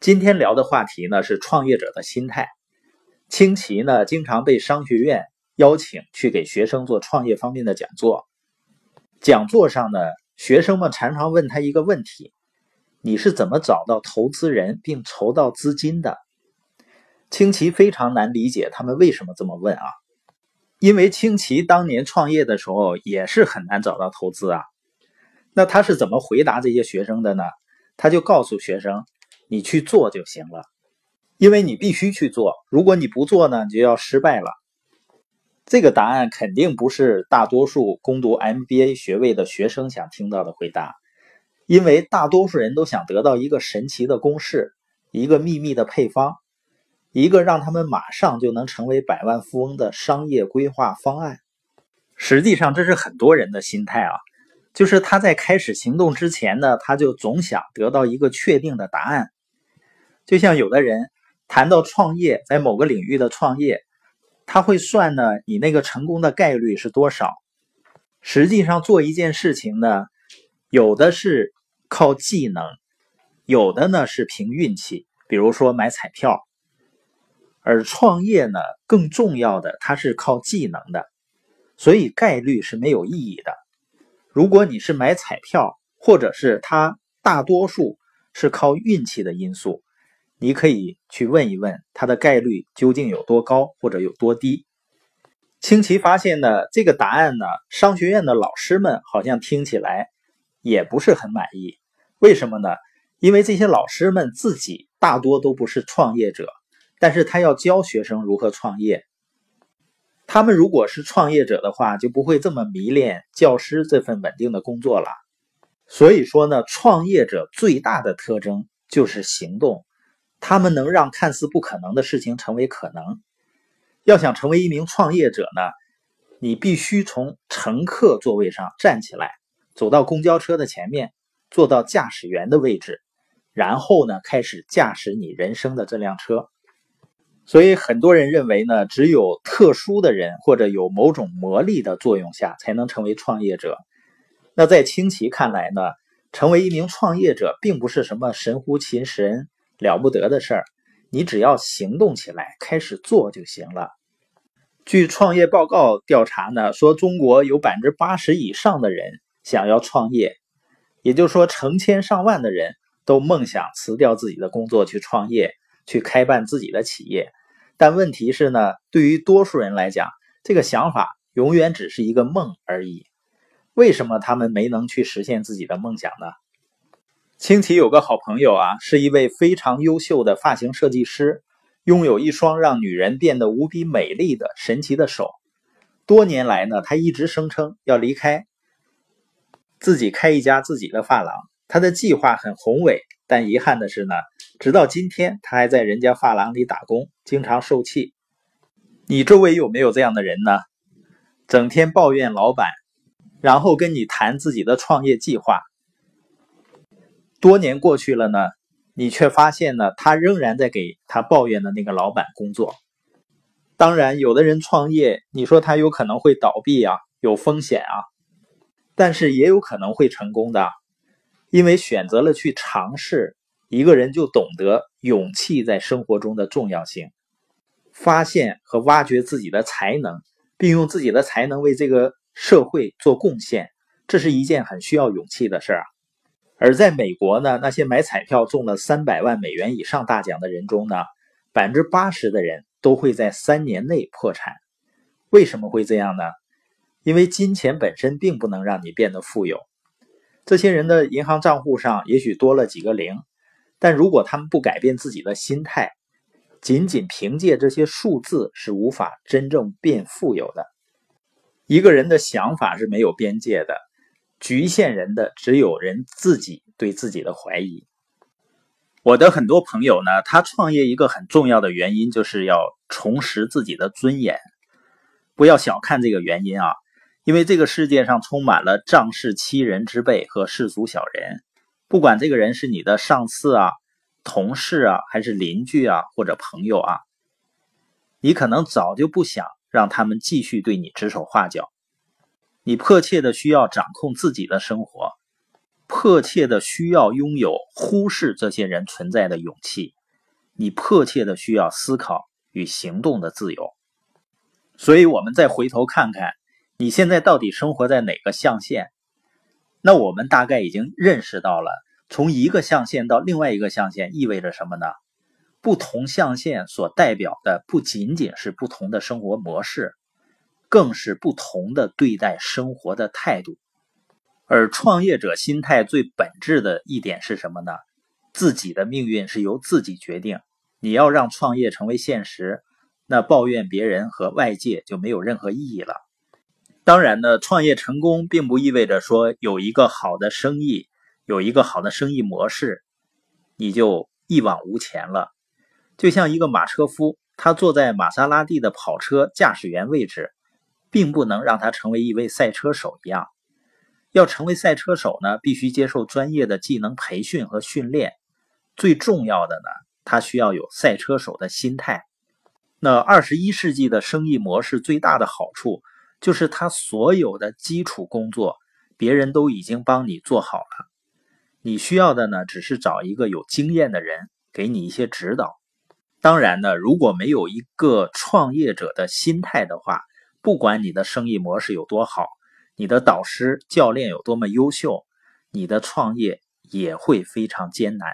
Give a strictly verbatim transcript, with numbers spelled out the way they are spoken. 今天聊的话题呢是创业者的心态。清奇呢经常被商学院邀请去给学生做创业方面的讲座。讲座上呢，学生们常常问他一个问题：你是怎么找到投资人并筹到资金的？清奇非常难理解他们为什么这么问啊，因为清奇当年创业的时候也是很难找到投资啊。那他是怎么回答这些学生的呢？他就告诉学生，你去做就行了，因为你必须去做，如果你不做呢，你就要失败了。这个答案肯定不是大多数攻读 M B A 学位的学生想听到的回答，因为大多数人都想得到一个神奇的公式，一个秘密的配方，一个让他们马上就能成为百万富翁的商业规划方案。实际上这是很多人的心态啊，就是他在开始行动之前呢，他就总想得到一个确定的答案。就像有的人谈到创业，在某个领域的创业，他会算呢，你那个成功的概率是多少。实际上做一件事情呢，有的是靠技能，有的呢是凭运气，比如说买彩票。而创业呢，更重要的它是靠技能的，所以概率是没有意义的。如果你是买彩票，或者是它大多数是靠运气的因素，你可以去问一问它的概率究竟有多高或者有多低。清奇发现呢，这个答案呢，商学院的老师们好像听起来也不是很满意。为什么呢？因为这些老师们自己大多都不是创业者，但是他要教学生如何创业。他们如果是创业者的话，就不会这么迷恋教师这份稳定的工作了。所以说呢，创业者最大的特征就是行动。他们能让看似不可能的事情成为可能。要想成为一名创业者呢，你必须从乘客座位上站起来，走到公交车的前面，坐到驾驶员的位置，然后呢，开始驾驶你人生的这辆车。所以很多人认为呢，只有特殊的人或者有某种魔力的作用下才能成为创业者。那在清奇看来呢，成为一名创业者并不是什么神乎其神了不得的事儿，你只要行动起来，开始做就行了。据创业报告调查呢，说中国有 百分之八十 以上的人想要创业，也就是说成千上万的人都梦想辞掉自己的工作去创业，去开办自己的企业。但问题是呢，对于多数人来讲，这个想法永远只是一个梦而已。为什么他们没能去实现自己的梦想呢？清奇有个好朋友啊，是一位非常优秀的发型设计师，拥有一双让女人变得无比美丽的神奇的手。多年来呢，他一直声称要离开，自己开一家自己的发廊。他的计划很宏伟，但遗憾的是呢，直到今天他还在人家发廊里打工，经常受气。你周围有没有这样的人呢？整天抱怨老板，然后跟你谈自己的创业计划。多年过去了呢，你却发现呢，他仍然在给他抱怨的那个老板工作。当然，有的人创业，你说他有可能会倒闭啊，有风险啊，但是也有可能会成功的，因为选择了去尝试，一个人就懂得勇气在生活中的重要性，发现和挖掘自己的才能，并用自己的才能为这个社会做贡献，这是一件很需要勇气的事儿啊。而在美国呢，那些买彩票中了三百万美元以上大奖的人中呢， 百分之八十 的人都会在三年内破产。为什么会这样呢？因为金钱本身并不能让你变得富有。这些人的银行账户上也许多了几个零，但如果他们不改变自己的心态，仅仅凭借这些数字是无法真正变富有的。一个人的想法是没有边界的，局限人的只有人自己对自己的怀疑。我的很多朋友呢，他创业一个很重要的原因就是要重拾自己的尊严。不要小看这个原因啊，因为这个世界上充满了仗势欺人之辈和世俗小人。不管这个人是你的上司啊、同事啊，还是邻居啊，或者朋友啊，你可能早就不想让他们继续对你指手画脚。你迫切的需要掌控自己的生活，迫切的需要拥有忽视这些人存在的勇气，你迫切的需要思考与行动的自由。所以我们再回头看看，你现在到底生活在哪个象限？那我们大概已经认识到了，从一个象限到另外一个象限意味着什么呢？不同象限所代表的不仅仅是不同的生活模式，更是不同的对待生活的态度。而创业者心态最本质的一点是什么呢？自己的命运是由自己决定。你要让创业成为现实，那抱怨别人和外界就没有任何意义了。当然呢，创业成功并不意味着说有一个好的生意，有一个好的生意模式，你就一往无前了。就像一个马车夫，他坐在玛莎拉蒂的跑车驾驶员位置，并不能让他成为一位赛车手一样。要成为赛车手呢，必须接受专业的技能培训和训练。最重要的呢，他需要有赛车手的心态。那二十一世纪的生意模式最大的好处，就是他所有的基础工作，别人都已经帮你做好了。你需要的呢，只是找一个有经验的人，给你一些指导。当然呢，如果没有一个创业者的心态的话，不管你的生意模式有多好，你的导师、教练有多么优秀，你的创业也会非常艰难。